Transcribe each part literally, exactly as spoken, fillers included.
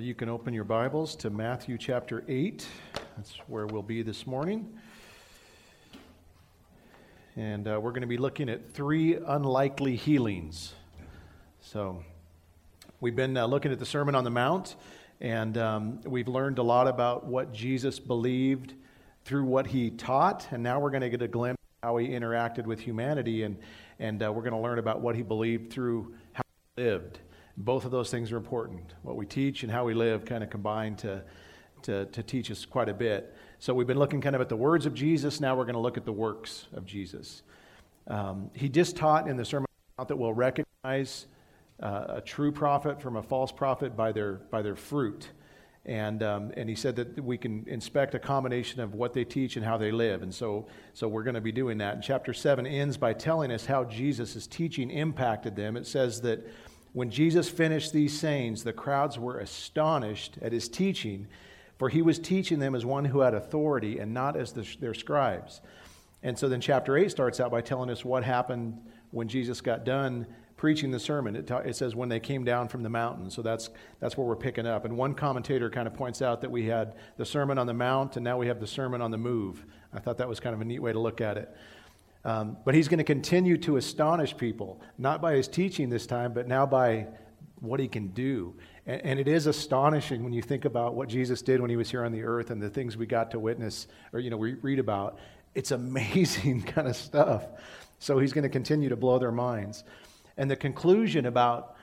You can open your Bibles to Matthew chapter eight. That's where we'll be this morning. And uh, we're going to be looking at three unlikely healings. So we've been uh, looking at the Sermon on the Mount, and um, we've learned a lot about what Jesus believed through what he taught. And now we're going to get a glimpse of how he interacted with humanity, and, and uh, we're going to learn about what he believed through how he lived. Both of those things are important. What we teach and how we live kind of combine to, to to teach us quite a bit. So we've been looking kind of at the words of Jesus. Now we're going to look at the works of Jesus. Um, he just taught in the Sermon that we'll recognize uh, a true prophet from a false prophet by their by their fruit. And um, and he said that we can inspect a combination of what they teach and how they live. And so so we're going to be doing that. And chapter seven ends by telling us how Jesus' teaching impacted them. It says that when Jesus finished these sayings, the crowds were astonished at his teaching, for he was teaching them as one who had authority and not as the, their scribes. And so then chapter eight starts out by telling us what happened when Jesus got done preaching the sermon. It, ta- it says when they came down from the mountain. So that's that's where we're picking up. And one commentator kind of points out that we had the Sermon on the Mount, and now we have the Sermon on the Move. I thought that was kind of a neat way to look at it. Um, but he's going to continue to astonish people, not by his teaching this time, but now by what he can do. And, and it is astonishing when you think about what Jesus did when he was here on the earth and the things we got to witness or, you know, we read about. It's amazing kind of stuff. So he's going to continue to blow their minds. And the conclusion about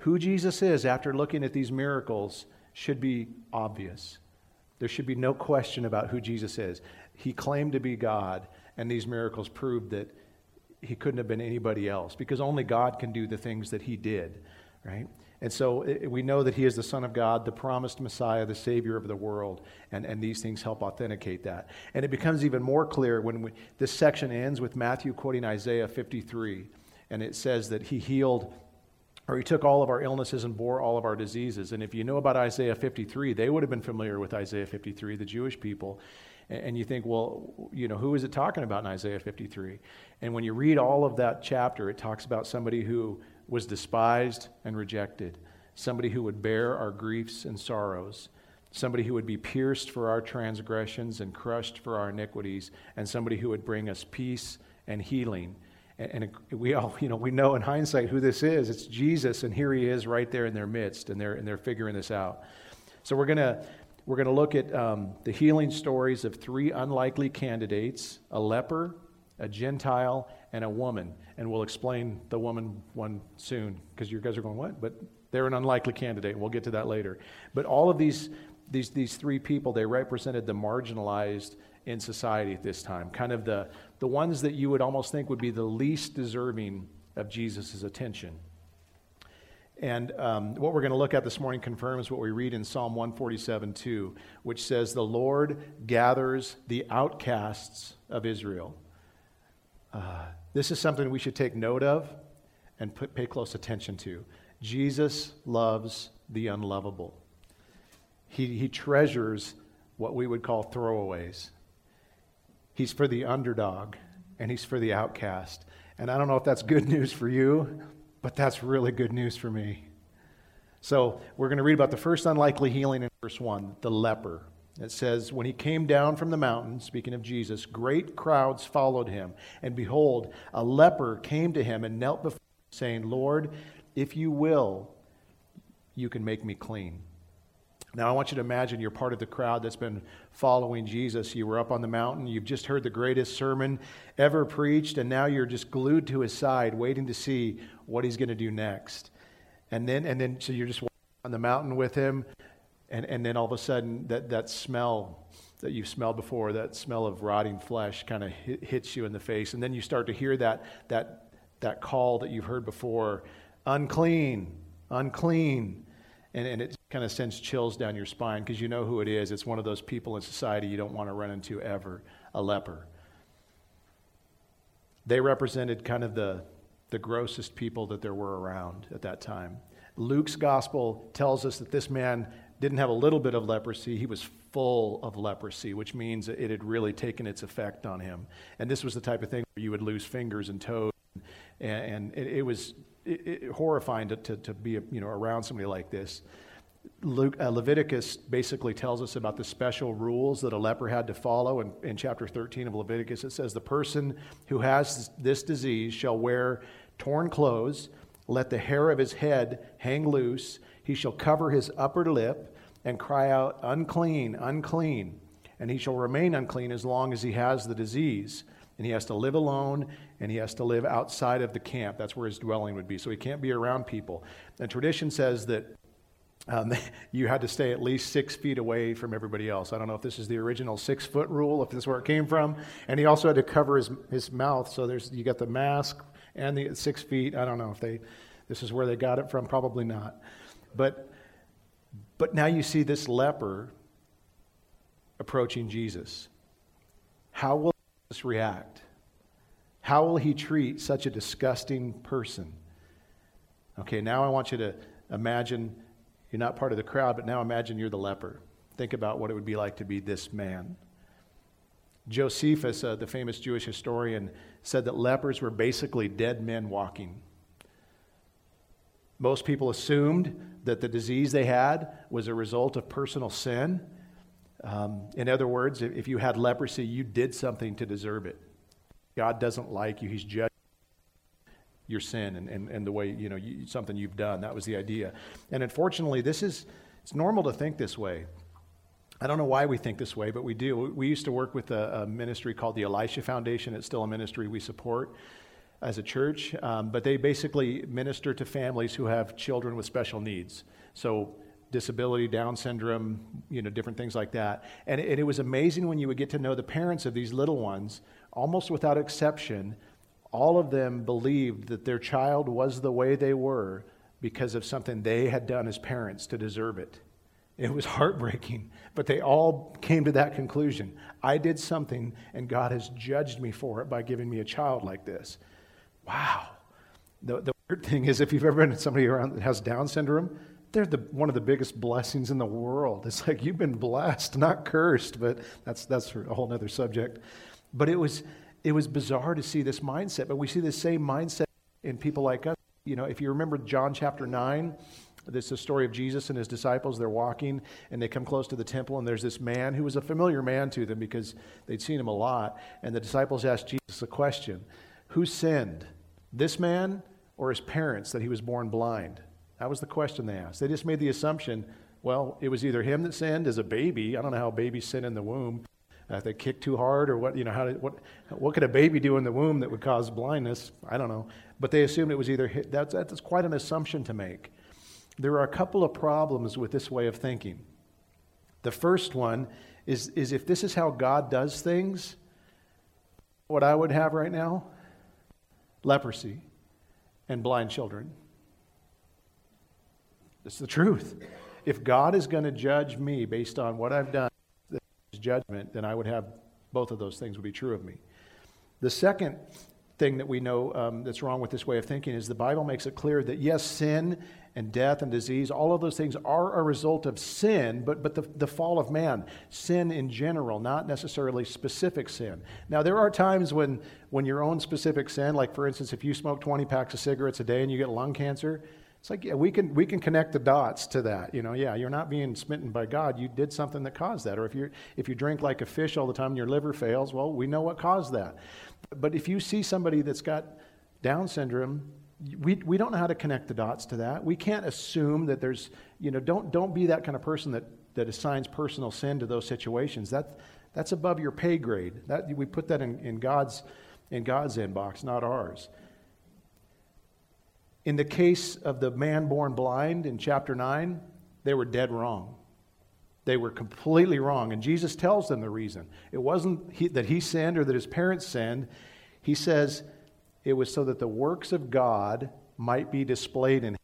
who Jesus is after looking at these miracles should be obvious. There should be no question about who Jesus is. He claimed to be God. And these miracles proved that he couldn't have been anybody else, because only God can do the things that he did, right? And so it, we know that he is the Son of God, the promised Messiah, the Savior of the world, and, and these things help authenticate that. And it becomes even more clear when we, this section ends with Matthew quoting Isaiah fifty-three, and it says that he healed, or he took all of our illnesses and bore all of our diseases. And if you know about Isaiah fifty-three, they would have been familiar with Isaiah fifty-three, the Jewish people. And you think, well, you know, who is it talking about in Isaiah fifty-three? And when you read all of that chapter, it talks about somebody who was despised and rejected, somebody who would bear our griefs and sorrows, somebody who would be pierced for our transgressions and crushed for our iniquities, and somebody who would bring us peace and healing. And we all, you know, we know in hindsight who this is. It's Jesus, and here he is right there in their midst, and they're and they're figuring this out. So we're gonna. We're going to look at um, the healing stories of three unlikely candidates, a leper, a Gentile, and a woman. And we'll explain the woman one soon, because you guys are going, what? But they're an unlikely candidate. We'll get to that later. But all of these, these, these three people, they represented the marginalized in society at this time, kind of the, the ones that you would almost think would be the least deserving of Jesus' attention. And um, what we're going to look at this morning confirms what we read in Psalm one forty-seven two, which says, "The Lord gathers the outcasts of Israel." Uh, this is something we should take note of and put, pay close attention to. Jesus loves the unlovable. He, he treasures what we would call throwaways. He's for the underdog, and he's for the outcast. And I don't know if that's good news for you, but that's really good news for me. So we're going to read about the first unlikely healing in verse one, the leper. It says, "When he came down from the mountain," speaking of Jesus, "great crowds followed him. And behold, a leper came to him and knelt before him, saying, 'Lord, if you will, you can make me clean.'" Now I want you to imagine you're part of the crowd that's been following Jesus. You were up on the mountain. You've just heard the greatest sermon ever preached, and now you're just glued to his side, waiting to see what he's going to do next. And then, and then, so you're just walking on the mountain with him, and, and then all of a sudden, that, that smell that you've smelled before, that smell of rotting flesh, kind of hits you in the face, and then you start to hear that that that call that you've heard before, "Unclean, unclean." And, and it kind of sends chills down your spine, because you know who it is. It's one of those people in society you don't want to run into ever, a leper. They represented kind of the, the grossest people that there were around at that time. Luke's gospel tells us that this man didn't have a little bit of leprosy. He was full of leprosy, which means it had really taken its effect on him. And this was the type of thing where you would lose fingers and toes, and, and it, it was... It, it, horrifying to, to, to be, you know, around somebody like this. Luke, uh, Leviticus basically tells us about the special rules that a leper had to follow. And in chapter thirteen of Leviticus, it says, the person who has this disease shall wear torn clothes, let the hair of his head hang loose. He shall cover his upper lip and cry out, unclean, unclean. And he shall remain unclean as long as he has the disease. And he has to live alone, and he has to live outside of the camp. That's where his dwelling would be. So he can't be around people. And tradition says that Um, you had to stay at least six feet away from everybody else. I don't know if this is the original six-foot rule, if this is where it came from. And he also had to cover his his mouth. So there's you got the mask and the six feet. I don't know if they this is where they got it from. Probably not. But but now you see this leper approaching Jesus. How will Jesus react? How will he treat such a disgusting person? Okay, now I want you to imagine. You're not part of the crowd, but now imagine you're the leper. Think about what it would be like to be this man. Josephus, uh, the famous Jewish historian, said that lepers were basically dead men walking. Most people assumed that the disease they had was a result of personal sin. Um, in other words, if you had leprosy, you did something to deserve it. God doesn't like you. He's judging your sin and, and, and the way, you know, you, something you've done. That was the idea. And unfortunately, this is, it's normal to think this way. I don't know why we think this way, but we do. We used to work with a, a ministry called the Elisha Foundation. It's still a ministry we support as a church, um, but they basically minister to families who have children with special needs. So disability, Down syndrome, you know, different things like that. And it, and it was amazing when you would get to know the parents of these little ones, almost without exception. All of them believed that their child was the way they were because of something they had done as parents to deserve it. It was heartbreaking, but they all came to that conclusion. I did something, and God has judged me for it by giving me a child like this. Wow. The, the weird thing is, if you've ever been somebody around that has Down syndrome, they're the one of the biggest blessings in the world. It's like you've been blessed, not cursed, but that's that's a whole other subject. But it was... It was bizarre to see this mindset, but we see the same mindset in people like us. You know, if you remember John chapter nine, this is the story of Jesus and his disciples. They're walking, and they come close to the temple, and there's this man who was a familiar man to them because they'd seen him a lot. And the disciples asked Jesus a question, who sinned, this man or his parents, that he was born blind? That was the question they asked. They just made the assumption, well, it was either him that sinned as a baby. I don't know how babies sin in the womb. If they kick too hard, or what, you know, how did, what, what could a baby do in the womb that would cause blindness? I don't know. But they assumed it was either hit. That's, that's quite an assumption to make. There are a couple of problems with this way of thinking. The first one is, is if this is how God does things, what I would have right now, leprosy and blind children. It's the truth. If God is going to judge me based on what I've done, judgment, then I would have both of those things would be true of me. The second thing that we know um, that's wrong with this way of thinking is the Bible makes it clear that yes, sin and death and disease, all of those things are a result of sin, but but the, the fall of man, sin in general, not necessarily specific sin. Now there are times when when your own specific sin, like for instance, if you smoke twenty packs of cigarettes a day and you get lung cancer, it's like, yeah, we can we can connect the dots to that. You know, yeah, you're not being smitten by God. You did something that caused that. Or if you if you drink like a fish all the time and your liver fails, well, we know what caused that. But if you see somebody that's got Down syndrome, we we don't know how to connect the dots to that. We can't assume that there's, you know, don't don't be that kind of person that, that assigns personal sin to those situations. That that's above your pay grade. That we put that in, in God's in God's inbox, not ours. In the case of the man born blind in chapter nine, they were dead wrong. They were completely wrong. And Jesus tells them the reason. It wasn't he, that he sinned or that his parents sinned. He says it was so that the works of God might be displayed in him.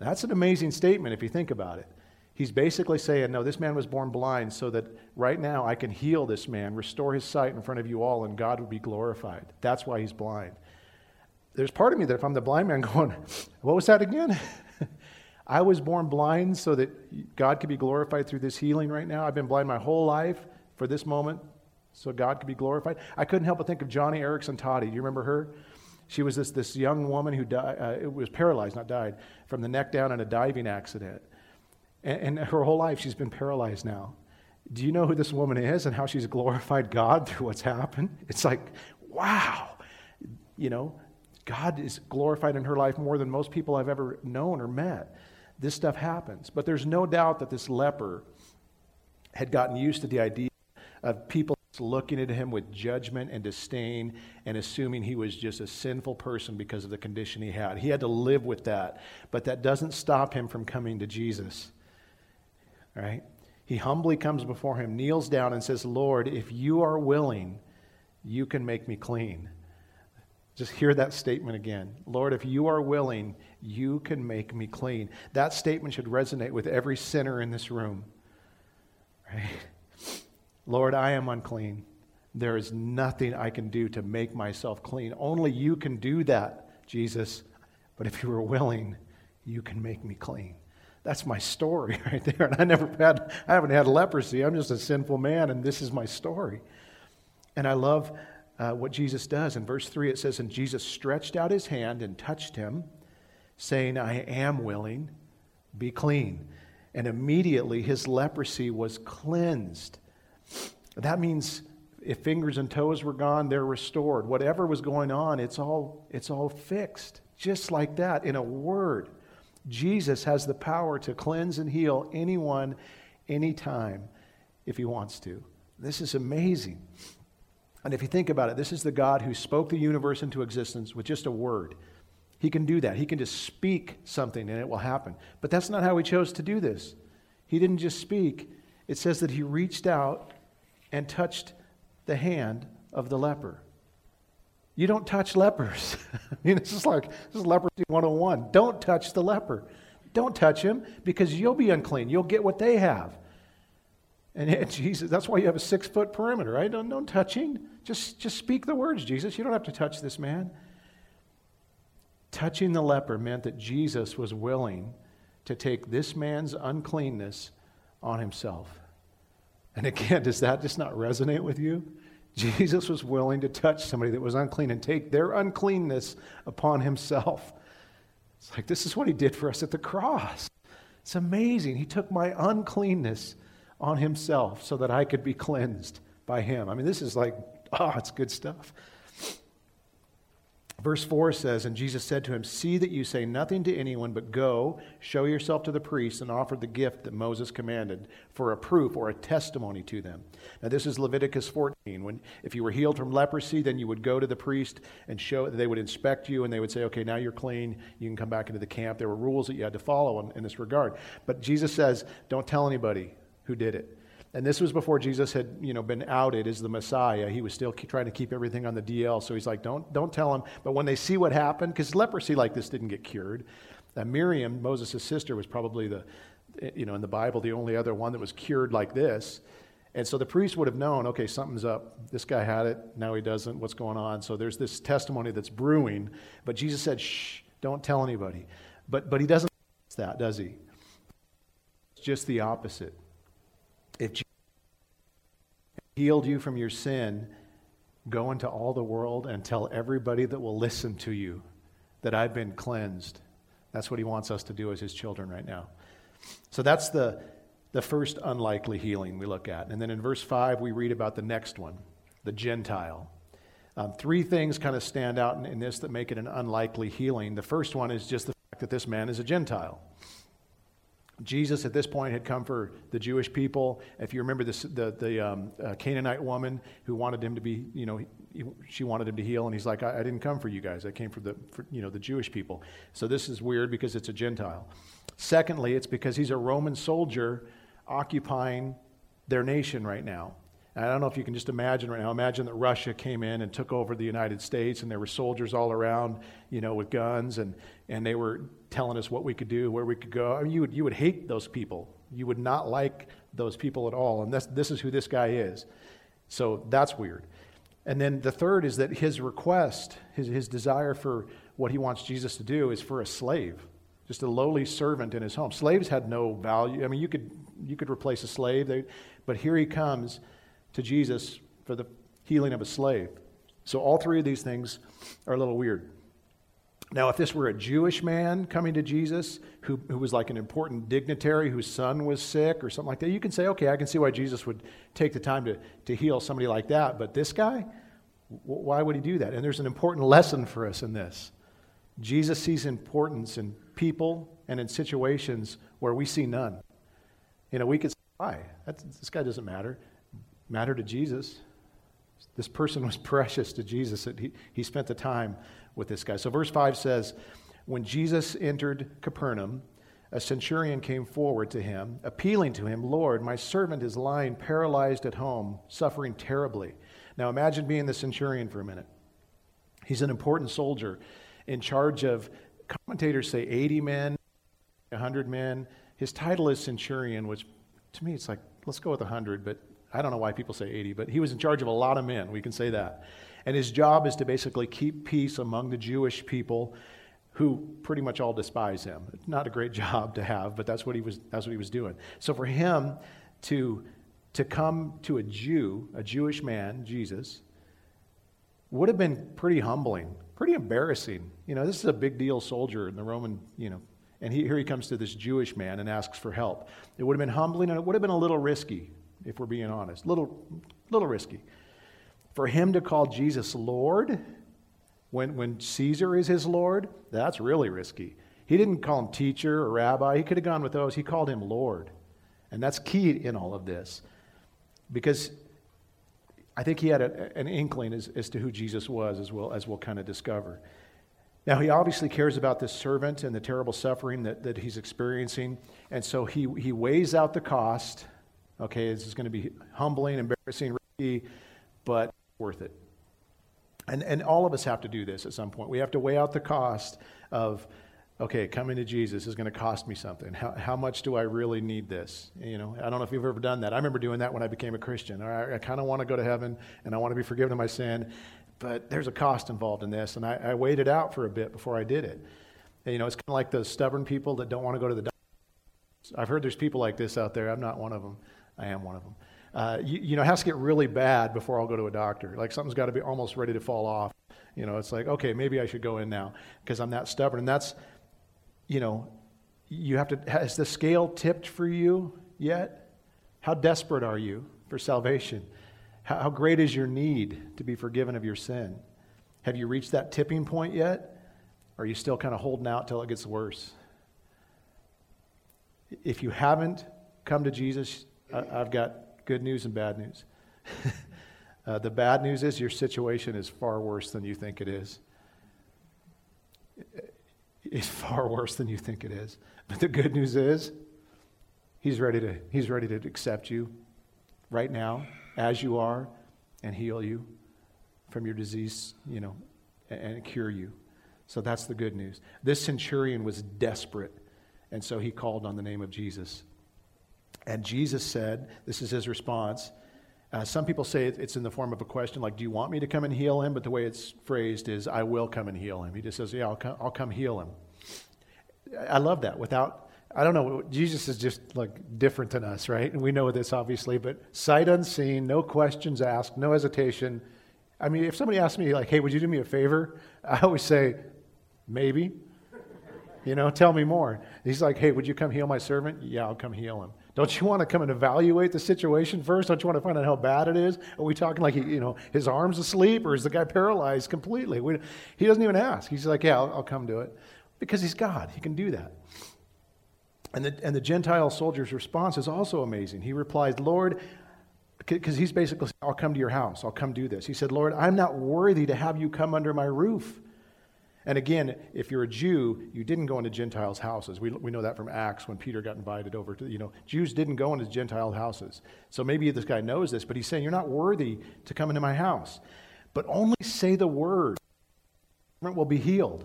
That's an amazing statement if you think about it. He's basically saying, no, this man was born blind so that right now I can heal this man, restore his sight in front of you all, and God would be glorified. That's why he's blind. There's part of me that if I'm the blind man going, what was that again? I was born blind so that God could be glorified through this healing right now. I've been blind my whole life for this moment so God could be glorified. I couldn't help but think of Johnny Erickson Toddy. Do you remember her? She was this this young woman who died, uh, was paralyzed, not died, from the neck down in a diving accident. And, and her whole life, she's been paralyzed now. Do you know who this woman is and how she's glorified God through what's happened? It's like, wow, you know, God is glorified in her life more than most people I've ever known or met. This stuff happens. But there's no doubt that this leper had gotten used to the idea of people looking at him with judgment and disdain and assuming he was just a sinful person because of the condition he had. He had to live with that, but that doesn't stop him from coming to Jesus, right? He humbly comes before him, kneels down and says, Lord, if you are willing, you can make me clean. Just hear that statement again. Lord, if you are willing, you can make me clean. That statement should resonate with every sinner in this room, right? Lord, I am unclean. There is nothing I can do to make myself clean. Only you can do that, Jesus. But if you were willing, you can make me clean. That's my story right there. And I never had, I haven't had leprosy. I'm just a sinful man, and this is my story. And I love uh, what Jesus does. In verse three, it says, and Jesus stretched out his hand and touched him, saying, I am willing, be clean. And immediately his leprosy was cleansed. That means if fingers and toes were gone, they're restored. Whatever was going on, it's all it's all fixed. Just like that, in a word. Jesus has the power to cleanse and heal anyone, anytime, if he wants to. This is amazing. And if you think about it, this is the God who spoke the universe into existence with just a word. He can do that. He can just speak something and it will happen. But that's not how he chose to do this. He didn't just speak. It says that he reached out and touched the hand of the leper. You don't touch lepers. I mean, this is like, this is leprosy one oh one. Don't touch the leper. Don't touch him because you'll be unclean. You'll get what they have. And, and Jesus, that's why you have a six-foot perimeter, right? Don't, don't touch him. Just, just speak the words, Jesus. You don't have to touch this man. Touching the leper meant that Jesus was willing to take this man's uncleanness on himself. And again, does that just not resonate with you? Jesus was willing to touch somebody that was unclean and take their uncleanness upon himself. It's like, this is what he did for us at the cross. It's amazing. He took my uncleanness on himself so that I could be cleansed by him. I mean, this is like, oh, it's good stuff. Verse four says, and Jesus said to him, see that you say nothing to anyone, but go, show yourself to the priests, and offer the gift that Moses commanded for a proof or a testimony to them. Now this is Leviticus fourteen. When, if you were healed from leprosy, then you would go to the priest and show, they would inspect you, and they would say, okay, now you're clean, you can come back into the camp. There were rules that you had to follow in, in this regard. But Jesus says, don't tell anybody who did it. And this was before Jesus had, you know, been outed as the Messiah. He was still keep, trying to keep everything on the D L. So he's like, don't, don't tell them. But when they see what happened, because leprosy like this didn't get cured. Uh, Miriam, Moses' sister, was probably the, you know, in the Bible, the only other one that was cured like this. And so the priest would have known, okay, something's up. This guy had it. Now he doesn't. What's going on? So there's this testimony that's brewing. But Jesus said, shh, don't tell anybody. But, but he doesn't that, does he? It's just the opposite. If Jesus healed you from your sin, go into all the world and tell everybody that will listen to you that I've been cleansed. That's what he wants us to do as his children right now. So that's the, the first unlikely healing we look at. And then in verse five, we read about the next one, the Gentile. Um, three things kind of stand out in, in this that make it an unlikely healing. The first one is just the fact that this man is a Gentile. Jesus at this point had come for the Jewish people. If you remember this, the the um, uh, Canaanite woman who wanted him to be, you know, he, she wanted him to heal, and he's like, I, I didn't come for you guys. I came for the, for, you know, the Jewish people. So this is weird because it's a Gentile. Secondly, it's because he's a Roman soldier occupying their nation right now. And I don't know if you can just imagine right now. Imagine that Russia came in and took over the United States, and there were soldiers all around, you know, with guns, and and they were telling us what we could do, where we could go. I mean, you would you would hate those people. You would not like those people at all. And that's, this is who this guy is. So that's weird. And then the third is that his request, his his desire for what he wants Jesus to do is for a slave, just a lowly servant in his home. Slaves had no value. I mean, you could you could replace a slave, they, but here he comes to Jesus for the healing of a slave. So all three of these things are a little weird. Now, if this were a Jewish man coming to Jesus who, who was like an important dignitary whose son was sick or something like that, you can say, okay, I can see why Jesus would take the time to, to heal somebody like that. But this guy, why would he do that? And there's an important lesson for us in this. Jesus sees importance in people and in situations where we see none. You know, we could say, why? That's, this guy doesn't matter. Matter to Jesus. This person was precious to Jesus. That he, he spent the time with this guy. So verse five says, when Jesus entered Capernaum, a centurion came forward to him, appealing to him, Lord, my servant is lying paralyzed at home, suffering terribly. Now imagine being the centurion for a minute. He's an important soldier in charge of, commentators say eighty men, one hundred men. His title is centurion, which to me it's like, let's go with one hundred, but I don't know why people say eighty, but he was in charge of a lot of men, we can say that. And his job is to basically keep peace among the Jewish people who pretty much all despise him. Not a great job to have, but that's what he was that's what he was doing. So for him to to come to a Jew, a Jewish man, Jesus, would have been pretty humbling, pretty embarrassing. You know, this is a big deal soldier in the Roman, you know, and he, here he comes to this Jewish man and asks for help. It would have been humbling, and it would have been a little risky, if we're being honest, little little risky. For him to call Jesus Lord, when, when Caesar is his Lord, that's really risky. He didn't call him teacher or rabbi. He could have gone with those. He called him Lord. And that's key in all of this. Because I think he had a, an inkling as, as to who Jesus was, as we'll, as we'll kind of discover. Now, he obviously cares about this servant and the terrible suffering that, that he's experiencing. And so he, he weighs out the cost. Okay, this is going to be humbling, embarrassing, risky, but worth it. And and all of us have to do this at some point. We have to weigh out the cost of, okay, coming to Jesus is going to cost me something. How how much do I really need this? You know, I don't know if you've ever done that. I remember doing that when I became a Christian. All right, I kind of want to go to heaven, and I want to be forgiven of my sin, but there's a cost involved in this, and I, I weighed it out for a bit before I did it. And, you know, it's kind of like those stubborn people that don't want to go to the doctor. I've heard there's people like this out there. I'm not one of them. I am one of them. Uh, you, you know, it has to get really bad before I'll go to a doctor. Like something's got to be almost ready to fall off. You know, it's like, okay, maybe I should go in now because I'm that stubborn. And that's, you know, you have to, has the scale tipped for you yet? How desperate are you for salvation? How, how great is your need to be forgiven of your sin? Have you reached that tipping point yet? Or are you still kind of holding out till it gets worse? If you haven't come to Jesus, I've got good news and bad news. uh, the bad news is your situation is far worse than you think it is. It's far worse than you think it is. But the good news is he's ready to he's ready to accept you right now as you are and heal you from your disease, you know, and, and cure you. So that's the good news. This centurion was desperate, and so he called on the name of Jesus. And Jesus said, this is his response. Uh, some people say it, it's in the form of a question, like, do you want me to come and heal him? But the way it's phrased is, I will come and heal him. He just says, yeah, I'll come, I'll come heal him. I love that. Without, I don't know, Jesus is just like different than us, right? And we know this, obviously, but sight unseen, no questions asked, no hesitation. I mean, if somebody asks me, like, hey, would you do me a favor? I always say, maybe. You know, tell me more. He's like, hey, would you come heal my servant? Yeah, I'll come heal him. Don't you want to come and evaluate the situation first? Don't you want to find out how bad it is? Are we talking like, he, you know, his arm's asleep, or is the guy paralyzed completely? We, he doesn't even ask. He's like, yeah, I'll, I'll come do it. Because he's God. He can do that. And the, and the Gentile soldier's response is also amazing. He replies, Lord, because he's basically saying, I'll come to your house. I'll come do this. He said, Lord, I'm not worthy to have you come under my roof. And again, if you're a Jew, you didn't go into Gentiles' houses. We we know that from Acts when Peter got invited over to, you know, Jews didn't go into Gentile houses. So maybe this guy knows this, but he's saying, you're not worthy to come into my house. But only say the word, and the servant will be healed.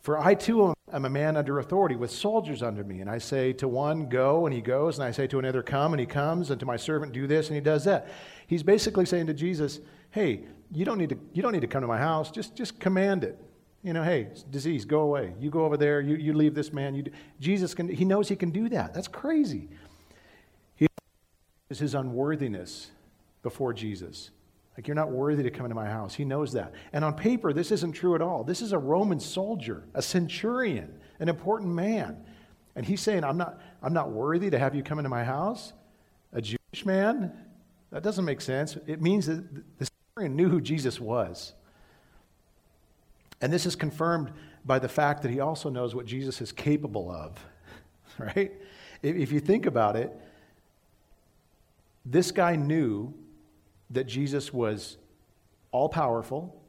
For I too am a man under authority with soldiers under me. And I say to one, go, and he goes. And I say to another, come, and he comes. And to my servant, do this, and he does that. He's basically saying to Jesus, hey, You don't need to. You don't need to come to my house. Just, just command it. You know, hey, disease, go away. You go over there. You, you leave this man. You do. Jesus can. He knows he can do that. That's crazy. He is his unworthiness before Jesus. Like, you're not worthy to come into my house. He knows that. And on paper, this isn't true at all. This is a Roman soldier, a centurion, an important man. And he's saying, I'm not, I'm not worthy to have you come into my house? A Jewish man? That doesn't make sense. It means that the centurion knew who Jesus was. And this is confirmed by the fact that he also knows what Jesus is capable of, right? If you think about it, this guy knew that Jesus was all-powerful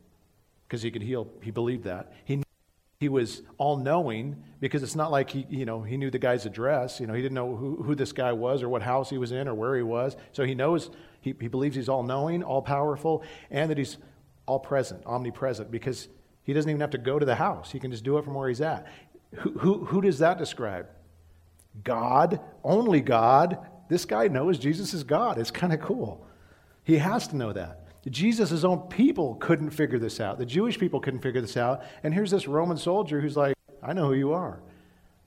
because he could heal. He believed that. He knew he was all-knowing because it's not like he, you know, he knew the guy's address. You know, he didn't know who, who this guy was or what house he was in or where he was. So he knows, he, he believes he's all-knowing, all-powerful, and that he's all-present, omnipresent, because he doesn't even have to go to the house. He can just do it from where he's at. Who, who, who does that describe? God, only God. This guy knows Jesus is God. It's kind of cool. He has to know that. Jesus' own people couldn't figure this out. The Jewish people couldn't figure this out. And here's this Roman soldier who's like, I know who you are.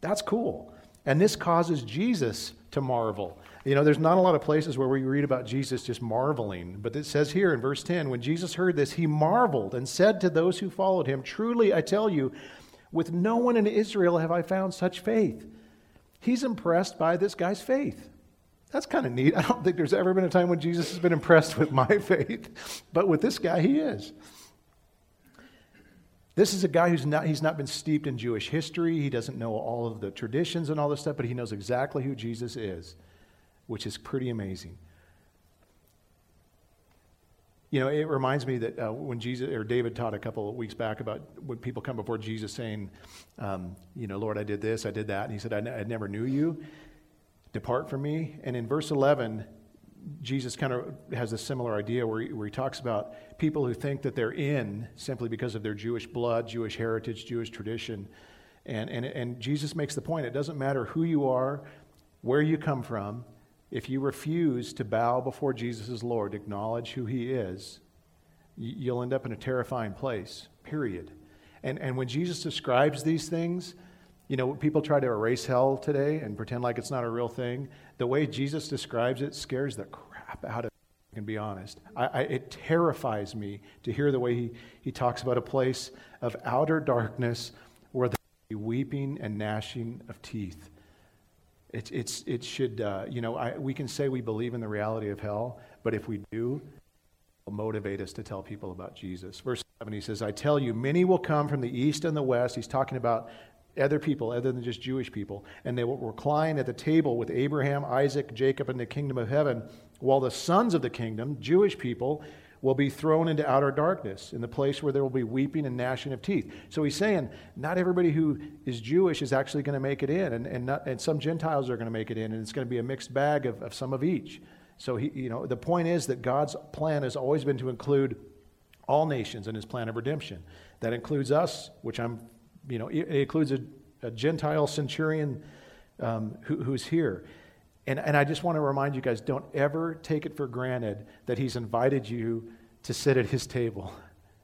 That's cool. And this causes Jesus to marvel. You know, there's not a lot of places where we read about Jesus just marveling. But it says here in verse ten, when Jesus heard this, he marveled and said to those who followed him, truly, I tell you, with no one in Israel have I found such faith. He's impressed by this guy's faith. That's kind of neat. I don't think there's ever been a time when Jesus has been impressed with my faith, but with this guy, he is. This is a guy who's not, he's not been steeped in Jewish history. He doesn't know all of the traditions and all this stuff, but he knows exactly who Jesus is, which is pretty amazing. You know, it reminds me that uh, when Jesus, or David taught a couple of weeks back about when people come before Jesus saying, um, you know, Lord, I did this, I did that. And he said, I, n- I never knew you. Depart from me. And in verse eleven, Jesus kind of has a similar idea where he, where he talks about people who think that they're in simply because of their Jewish blood, Jewish heritage, Jewish tradition. And, and, and Jesus makes the point, it doesn't matter who you are, where you come from, if you refuse to bow before Jesus as Lord, acknowledge who he is, you'll end up in a terrifying place, period. And, and when Jesus describes these things, you know, people try to erase hell today and pretend like it's not a real thing. The way Jesus describes it scares the crap out of me, I can be honest. I, I, it terrifies me to hear the way he, he talks about a place of outer darkness where there will be weeping and gnashing of teeth. It, it's, it should, uh, you know, I, we can say we believe in the reality of hell, but if we do, it will motivate us to tell people about Jesus. Verse seven, he says, I tell you, many will come from the east and the west. He's talking about other people other than just Jewish people, and they will recline at the table with Abraham, Isaac, Jacob, and the kingdom of heaven, while the sons of the kingdom, Jewish people, will be thrown into outer darkness in the place where there will be weeping and gnashing of teeth. So he's saying not everybody who is Jewish is actually going to make it in, and and, not, and some Gentiles are going to make it in, and it's going to be a mixed bag of, of some of each. So he, you know, the point is that God's plan has always been to include all nations in his plan of redemption. That includes us, which I'm You know, it includes a, a Gentile centurion um, who, who's here. And, and I just want to remind you guys, don't ever take it for granted that he's invited you to sit at his table.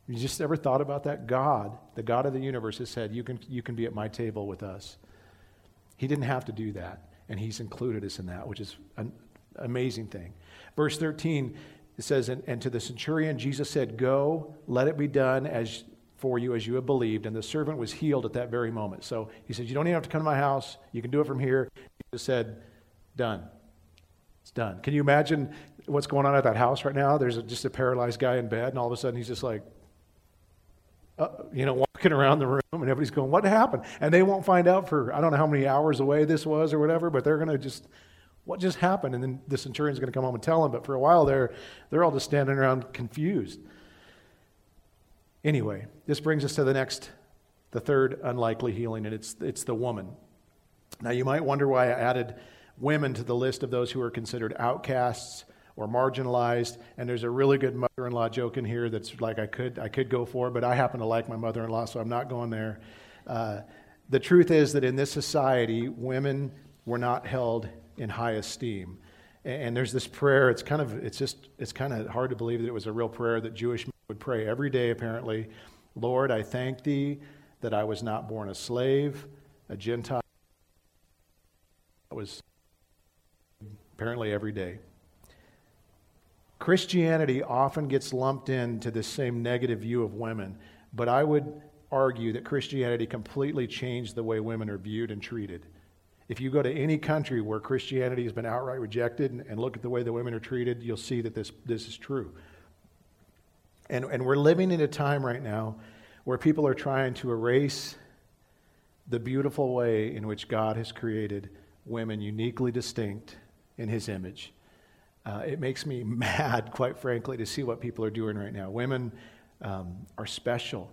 You just ever thought about that? God, the God of the universe, has said, you can, you can be at my table with us. He didn't have to do that, and he's included us in that, which is an amazing thing. Verse thirteen, it says, and, and to the centurion, Jesus said, go, let it be done as for you as you have believed, and the servant was healed at that very moment. So he said, you don't even have to come to my house. You can do it from here. Jesus said, done. It's done. Can you imagine what's going on at that house right now? There's a, just a paralyzed guy in bed, and all of a sudden he's just like, uh, you know, walking around the room, and everybody's going, what happened? And they won't find out for, I don't know how many hours away this was or whatever, but they're going to just, what just happened? And then the centurion's going to come home and tell him, but for a while they're, they're all just standing around confused. Anyway, this brings us to the next, the third unlikely healing, and it's it's the woman. Now, you might wonder why I added women to the list of those who are considered outcasts or marginalized, and there's a really good mother-in-law joke in here that's like I could I could go for, but I happen to like my mother-in-law, so I'm not going there. Uh, the truth is that in this society, women were not held in high esteem. And, and there's this prayer, it's kind of it's just it's kind of hard to believe that it was a real prayer that Jewish men would pray every day, apparently. Lord, I thank thee that I was not born a slave, a Gentile. That was apparently every day. Christianity often gets lumped into this same negative view of women, but I would argue that Christianity completely changed the way women are viewed and treated. If you go to any country where Christianity has been outright rejected and look at the way the women are treated, you'll see that this this is true. And and we're living in a time right now where people are trying to erase the beautiful way in which God has created women uniquely distinct in His image. Uh, it makes me mad, quite frankly, to see what people are doing right now. Women um, are special.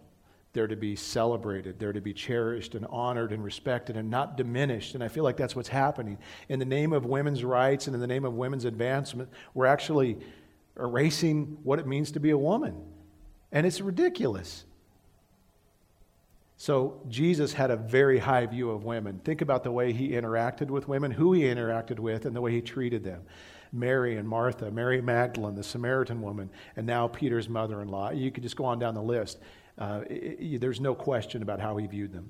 They're to be celebrated. They're to be cherished and honored and respected and not diminished. And I feel like that's what's happening. In the name of women's rights and in the name of women's advancement, we're actually erasing what it means to be a woman. And it's ridiculous. So Jesus had a very high view of women. Think about the way He interacted with women, who He interacted with, and the way He treated them. Mary and Martha, Mary Magdalene, the Samaritan woman, and now Peter's mother-in-law. You could just go on down the list. Uh, it, it, there's no question about how He viewed them.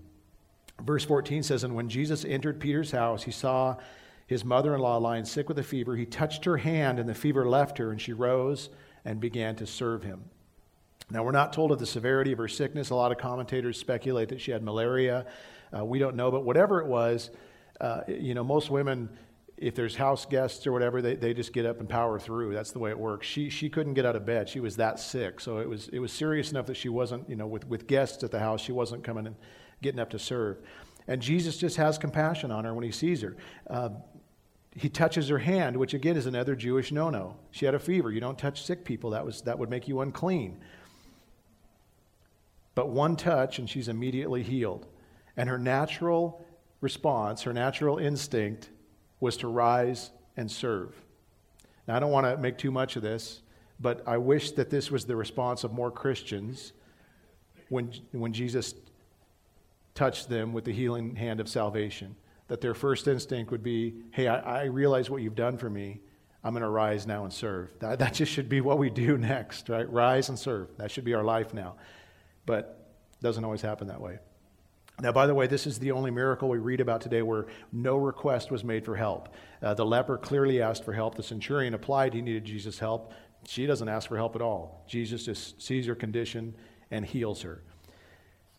Verse fourteen says, "And when Jesus entered Peter's house, He saw his mother-in-law lying sick with a fever. He touched her hand, and the fever left her, and she rose and began to serve him." Now, we're not told of the severity of her sickness. A lot of commentators speculate that she had malaria. Uh, we don't know, but whatever it was, uh, you know, most women, if there's house guests or whatever, they, they just get up and power through. That's the way it works. She she couldn't get out of bed. She was that sick. So it was it was serious enough that she wasn't, you know, with, with guests at the house, she wasn't coming and getting up to serve. And Jesus just has compassion on her when He sees her. Uh, he touches her hand, which again is another Jewish no-no. She had a fever. You don't touch sick people. That was that would make you unclean. But one touch and she's immediately healed. And her natural response, her natural instinct was to rise and serve. Now, I don't want to make too much of this, but I wish that this was the response of more Christians when, when Jesus touched them with the healing hand of salvation, that their first instinct would be, hey, I, I realize what you've done for me. I'm going to rise now and serve. That, that just should be what we do next, right? Rise and serve. That should be our life now. But it doesn't always happen that way. Now, by the way, this is the only miracle we read about today where no request was made for help. Uh, the leper clearly asked for help. The centurion applied. He needed Jesus' help. She doesn't ask for help at all. Jesus just sees her condition and heals her.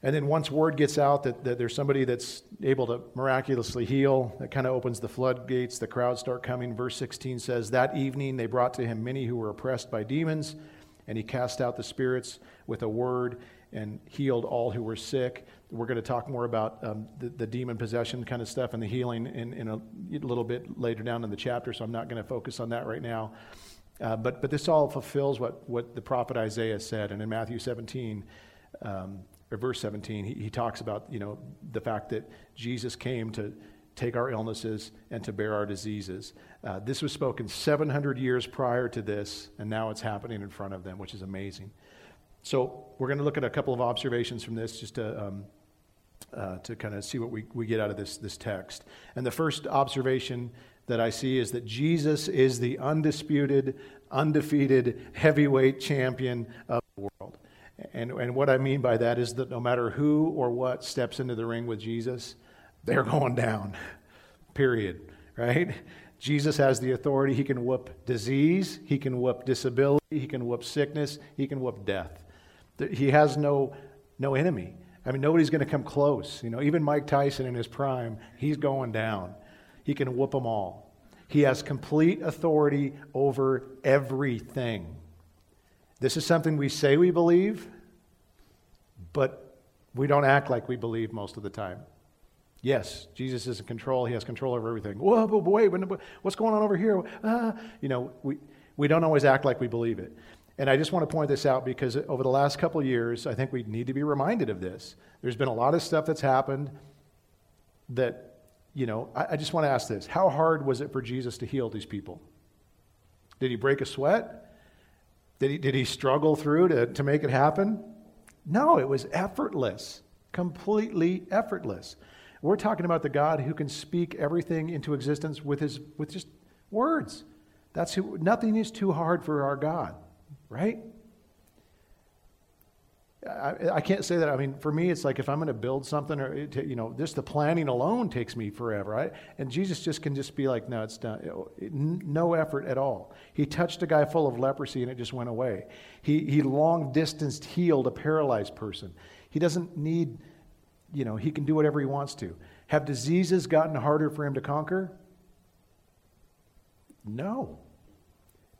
And then once word gets out that, that there's somebody that's able to miraculously heal, that kind of opens the floodgates. The crowds start coming. Verse sixteen says, "That evening they brought to him many who were oppressed by demons, and he cast out the spirits with a word and healed all who were sick." We're going to talk more about um, the, the demon possession kind of stuff and the healing in, in a little bit later down in the chapter, so I'm not going to focus on that right now. Uh, but but this all fulfills what, what the prophet Isaiah said. And in Matthew seventeen, um, or verse seventeen, he, he talks about, you know, the fact that Jesus came to take our illnesses and to bear our diseases. Uh, this was spoken seven hundred years prior to this, and now it's happening in front of them, which is amazing. So we're going to look at a couple of observations from this just to um, uh, to kind of see what we, we get out of this, this text. And the first observation that I see is that Jesus is the undisputed, undefeated heavyweight champion of the world. And, and what I mean by that is that no matter who or what steps into the ring with Jesus, they're going down, period, right? Jesus has the authority. He can whoop disease. He can whoop disability. He can whoop sickness. He can whoop death. He has no no enemy. I mean, nobody's going to come close. You know, even Mike Tyson in his prime, he's going down. He can whoop them all. He has complete authority over everything. This is something we say we believe, but we don't act like we believe most of the time. Yes, Jesus is in control. He has control over everything. Whoa, but wait, what's going on over here? Ah. You know, we, we don't always act like we believe it. And I just want to point this out because over the last couple of years, I think we need to be reminded of this. There's been a lot of stuff that's happened that, you know, I, I just want to ask this. How hard was it for Jesus to heal these people? Did he break a sweat? Did he, did he struggle through to, to make it happen? No, it was effortless, completely effortless. We're talking about the God who can speak everything into existence with his with just words. That's who. Nothing is too hard for our God, right? I, I can't say that. I mean, for me, it's like if I'm going to build something, or it, you know, just the planning alone takes me forever, right? And Jesus just can just be like, no, it's done. It, it, no effort at all. He touched a guy full of leprosy, and it just went away. He he long distanced healed a paralyzed person. He doesn't need, you know, he can do whatever he wants to. Have diseases gotten harder for him to conquer? No.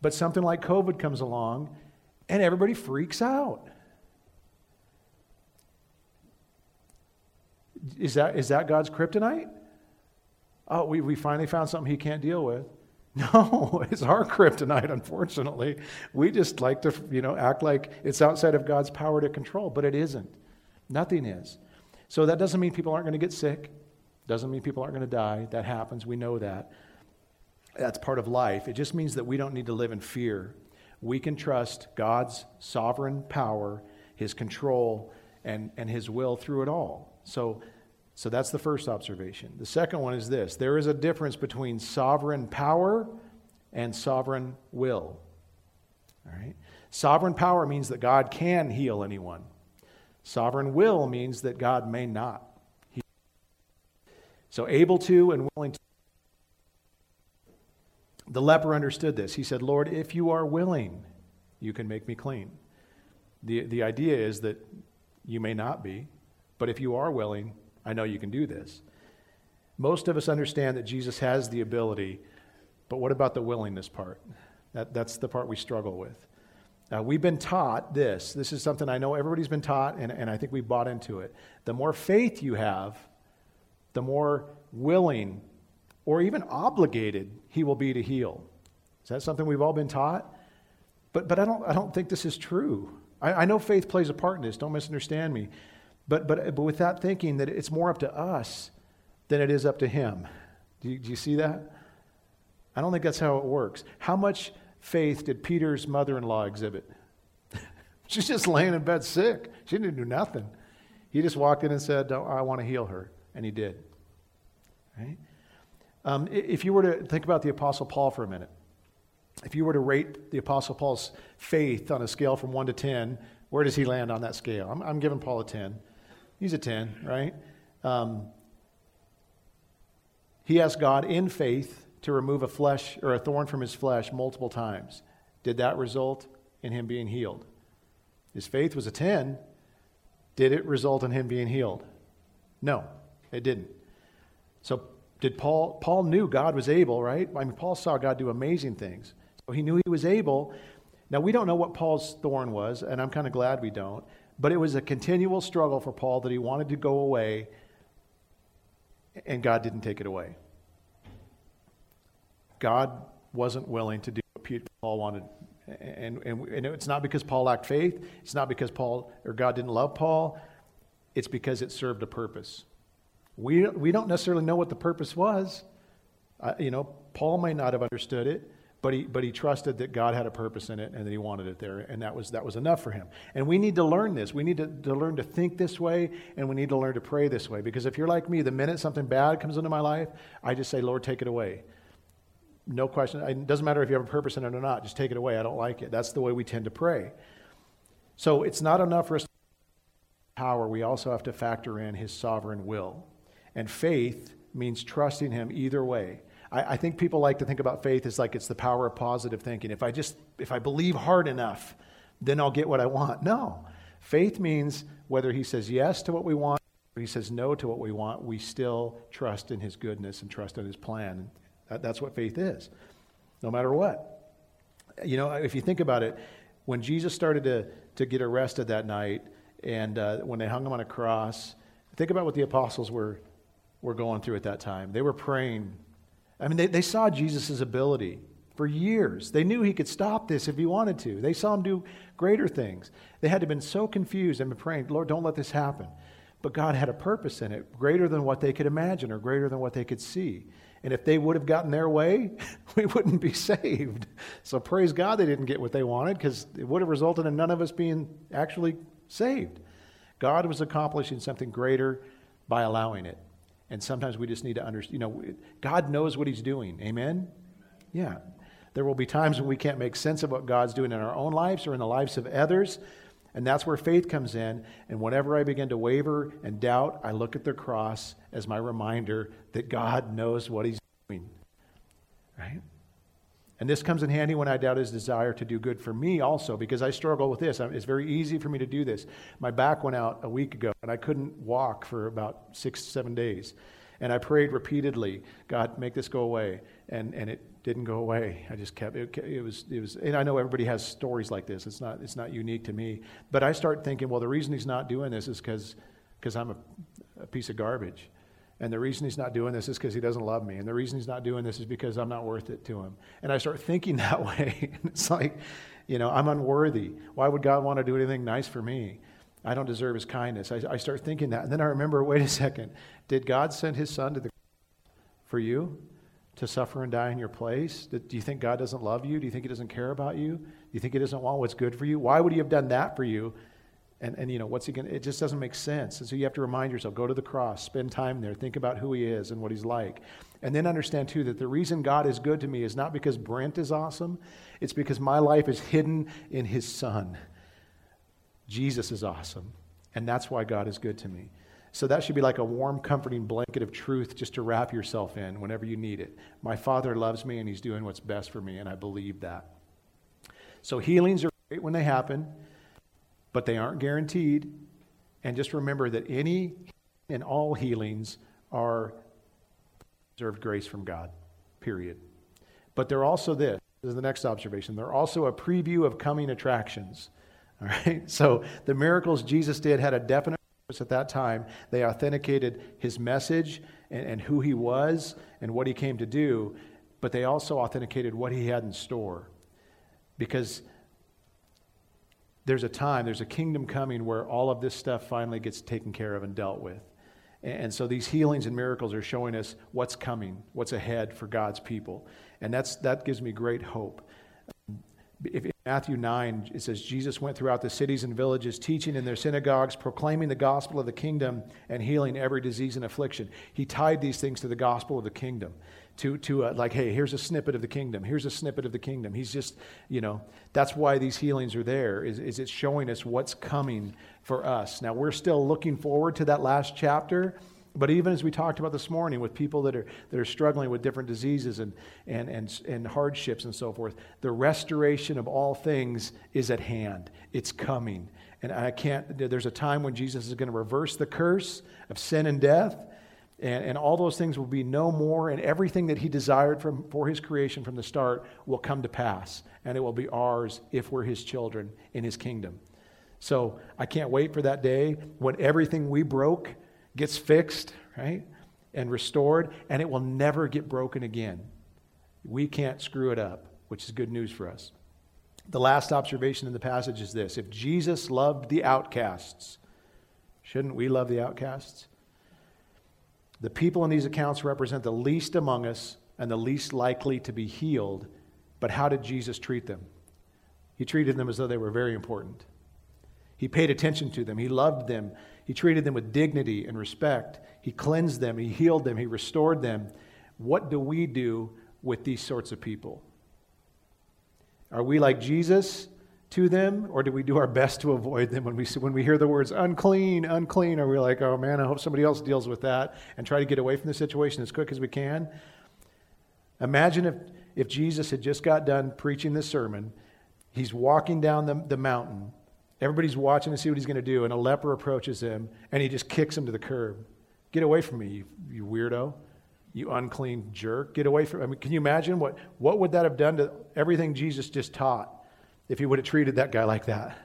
But something like COVID comes along, and everybody freaks out. Is that is that God's kryptonite? Oh, we, we finally found something he can't deal with. No, it's our kryptonite, unfortunately. We just like to, you know, act like it's outside of God's power to control, but it isn't. Nothing is. So that doesn't mean people aren't going to get sick. Doesn't mean people aren't going to die. That happens. We know that. That's part of life. It just means that we don't need to live in fear. We can trust God's sovereign power, his control, and, and his will through it all. So, so that's the first observation. The second one is this. There is a difference between sovereign power and sovereign will. All right? Sovereign power means that God can heal anyone. Sovereign will means that God may not. He, so able to and willing to. The leper understood this. He said, Lord, if you are willing, you can make me clean. The, the idea is that you may not be, but if you are willing, I know you can do this. Most of us understand that Jesus has the ability, but what about the willingness part? That, that's the part we struggle with. Uh, we've been taught this. This is something I know everybody's been taught, and, and I think we've bought into it. The more faith you have, the more willing or even obligated he will be to heal. Is that something we've all been taught? But but I don't I don't think this is true. I, I know faith plays a part in this. Don't misunderstand me. But but but with that thinking that it's more up to us than it is up to him. Do you, do you see that? I don't think that's how it works. How much faith did Peter's mother-in-law exhibit? She's just laying in bed sick. She didn't do nothing. He just walked in and said, oh, I want to heal her. And he did. Right? Um, if you were to think about the Apostle Paul for a minute, if you were to rate the Apostle Paul's faith on a scale from one to ten, where does he land on that scale? I'm, I'm giving Paul a ten. He's a ten, right? Um, he asked God in faith to remove a flesh or a thorn from his flesh multiple times. Did that result in him being healed? His faith was a ten. Did it result in him being healed? No, it didn't. So Did Paul, Paul knew God was able, right? I mean, Paul saw God do amazing things. So he knew he was able. Now, we don't know what Paul's thorn was, and I'm kind of glad we don't. But it was a continual struggle for Paul that he wanted to go away, and God didn't take it away. God wasn't willing to do what Paul wanted. And, and, and it's not because Paul lacked faith. It's not because Paul or God didn't love Paul. It's because it served a purpose. We we don't necessarily know what the purpose was. Uh, you know, Paul may not have understood it, but he but he trusted that God had a purpose in it and that he wanted it there, and that was that was enough for him. And we need to learn this. We need to, to learn to think this way, and we need to learn to pray this way. Because if you're like me, the minute something bad comes into my life, I just say, Lord, take it away. No question. It doesn't matter if you have a purpose in it or not. Just take it away. I don't like it. That's the way we tend to pray. So it's not enough for us to power. We also have to factor in his sovereign will. And faith means trusting him either way. I, I think people like to think about faith as like it's the power of positive thinking. If I just, if I believe hard enough, then I'll get what I want. No. Faith means whether he says yes to what we want or he says no to what we want, we still trust in his goodness and trust in his plan. That, that's what faith is, no matter what. You know, if you think about it, when Jesus started to, to get arrested that night and uh, when they hung him on a cross, think about what the apostles were were going through at that time. They were praying. I mean, they, they saw Jesus' ability for years. They knew he could stop this if he wanted to. They saw him do greater things. They had to have been so confused and been praying, Lord, don't let this happen. But God had a purpose in it, greater than what they could imagine or greater than what they could see. And if they would have gotten their way, we wouldn't be saved. So praise God they didn't get what they wanted, because it would have resulted in none of us being actually saved. God was accomplishing something greater by allowing it. And sometimes we just need to understand, you know, God knows what he's doing. Amen? Yeah. There will be times when we can't make sense of what God's doing in our own lives or in the lives of others. And that's where faith comes in. And whenever I begin to waver and doubt, I look at the cross as my reminder that God knows what he's doing. Right? And this comes in handy when I doubt his desire to do good for me also, because I struggle with this. It's very easy for me to do this. My back went out a week ago, and I couldn't walk for about six, seven days. And I prayed repeatedly, God, make this go away. And and it didn't go away. I just kept, it, it was, it was. And I know everybody has stories like this. It's not it's not unique to me. But I start thinking, well, the reason he's not doing this is because because I'm a, a piece of garbage. And the reason he's not doing this is because he doesn't love me. And the reason he's not doing this is because I'm not worth it to him. And I start thinking that way. It's like, you know, I'm unworthy. Why would God want to do anything nice for me? I don't deserve his kindness. I, I start thinking that. And then I remember, wait a second. Did God send his son to the for you to suffer and die in your place? Did, do you think God doesn't love you? Do you think he doesn't care about you? Do you think he doesn't want what's good for you? Why would he have done that for you? And, and you know, what's he gonna, it just doesn't make sense. And so you have to remind yourself, go to the cross, spend time there, think about who he is and what he's like. And then understand, too, that the reason God is good to me is not because Brent is awesome. It's because my life is hidden in his son. Jesus is awesome. And that's why God is good to me. So that should be like a warm, comforting blanket of truth just to wrap yourself in whenever you need it. My Father loves me, and he's doing what's best for me, and I believe that. So healings are great when they happen, but they aren't guaranteed. And just remember that any and all healings are deserved grace from God, period. But they're also this. This is the next observation. They're also a preview of coming attractions. All right? So the miracles Jesus did had a definite purpose at that time. They authenticated his message and, and who he was and what he came to do, but they also authenticated what he had in store. Because there's a time, there's a kingdom coming where all of this stuff finally gets taken care of and dealt with. And so these healings and miracles are showing us what's coming, what's ahead for God's people. And that's that gives me great hope. If in Matthew nine, it says, Jesus went throughout the cities and villages, teaching in their synagogues, proclaiming the gospel of the kingdom, and healing every disease and affliction. He tied these things to the gospel of the kingdom. To, to uh, like, hey, here's a snippet of the kingdom. Here's a snippet of the kingdom. He's just, you know, that's why these healings are there, is, is it's showing us what's coming for us. Now, we're still looking forward to that last chapter, but even as we talked about this morning with people that are that are struggling with different diseases and and and, and hardships and so forth, the restoration of all things is at hand. It's coming. And I can't, there's a time when Jesus is going to reverse the curse of sin and death. And, and all those things will be no more, and everything that he desired from, for his creation from the start will come to pass, and it will be ours if we're his children in his kingdom. So I can't wait for that day when everything we broke gets fixed, right, and restored, and it will never get broken again. We can't screw it up, which is good news for us. The last observation in the passage is this. If Jesus loved the outcasts, shouldn't we love the outcasts? The people in these accounts represent the least among us and the least likely to be healed. But how did Jesus treat them? He treated them as though they were very important. He paid attention to them. He loved them. He treated them with dignity and respect. He cleansed them. He healed them. He restored them. What do we do with these sorts of people? Are we like Jesus to them, or do we do our best to avoid them? When we when we hear the words unclean, unclean, are we like, oh man, I hope somebody else deals with that, and try to get away from the situation as quick as we can? Imagine if, if Jesus had just got done preaching this sermon. He's walking down the, the mountain. Everybody's watching to see what he's going to do, and a leper approaches him, and he just kicks him to the curb. Get away from me, you, you weirdo. You unclean jerk. Get away from I mean, can you imagine what, what would that have done to everything Jesus just taught? If he would have treated that guy like that.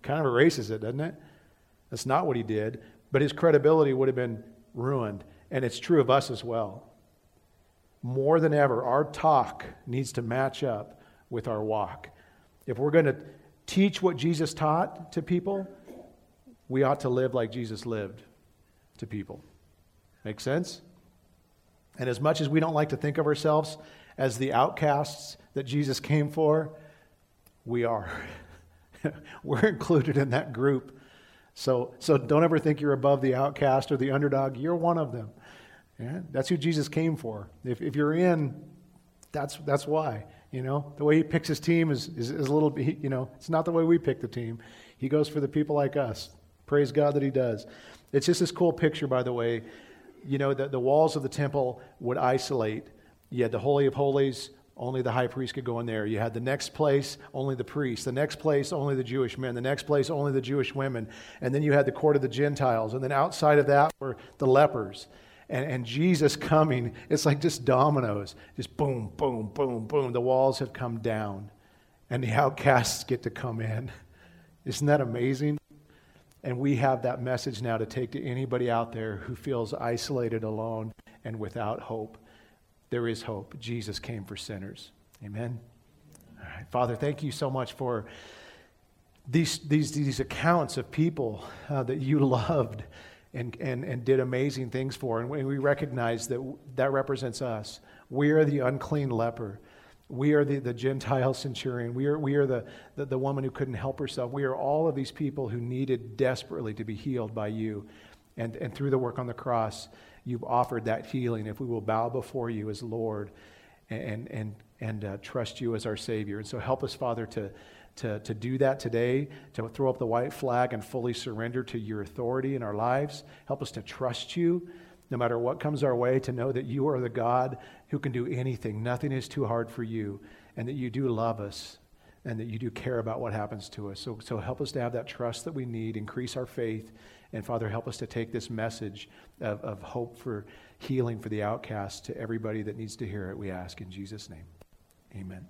Kind of erases it, doesn't it? That's not what he did, but his credibility would have been ruined, and it's true of us as well. More than ever, our talk needs to match up with our walk. If we're going to teach what Jesus taught to people, we ought to live like Jesus lived to people. Make sense? And as much as we don't like to think of ourselves as the outcasts that Jesus came for, we are. We're included in that group. So so don't ever think you're above the outcast or the underdog. You're one of them. Yeah? That's who Jesus came for. If if you're in, that's that's why. You know, the way he picks his team is, is, is a little bit, you know, it's not the way we pick the team. He goes for the people like us. Praise God that he does. It's just this cool picture, by the way. You know, the, the walls of the temple would isolate. You had the Holy of Holies, only the high priest could go in there. You had the next place, only the priests. The next place, only the Jewish men. The next place, only the Jewish women. And then you had the court of the Gentiles. And then outside of that were the lepers. And, and Jesus coming, it's like just dominoes. Just boom, boom, boom, boom. The walls have come down. And the outcasts get to come in. Isn't that amazing? And we have that message now to take to anybody out there who feels isolated, alone, and without hope. There is hope. Jesus came for sinners. Amen? All right. Father, thank you so much for these these, these accounts of people uh, that you loved and, and, and did amazing things for. And we recognize that that represents us. We are the unclean leper. We are the, the Gentile centurion. We are we are the, the, the woman who couldn't help herself. We are all of these people who needed desperately to be healed by you. And, and through the work on the cross, you've offered that healing. If we will bow before you as Lord and and and uh, trust you as our Savior. And so help us, Father, to, to, to do that today, to throw up the white flag and fully surrender to your authority in our lives. Help us to trust you. No matter what comes our way, to know that you are the God who can do anything. Nothing is too hard for you, and that you do love us, and that you do care about what happens to us. So, so help us to have that trust that we need, increase our faith, and Father, help us to take this message of, of hope for healing for the outcast to everybody that needs to hear it, we ask in Jesus' name. Amen.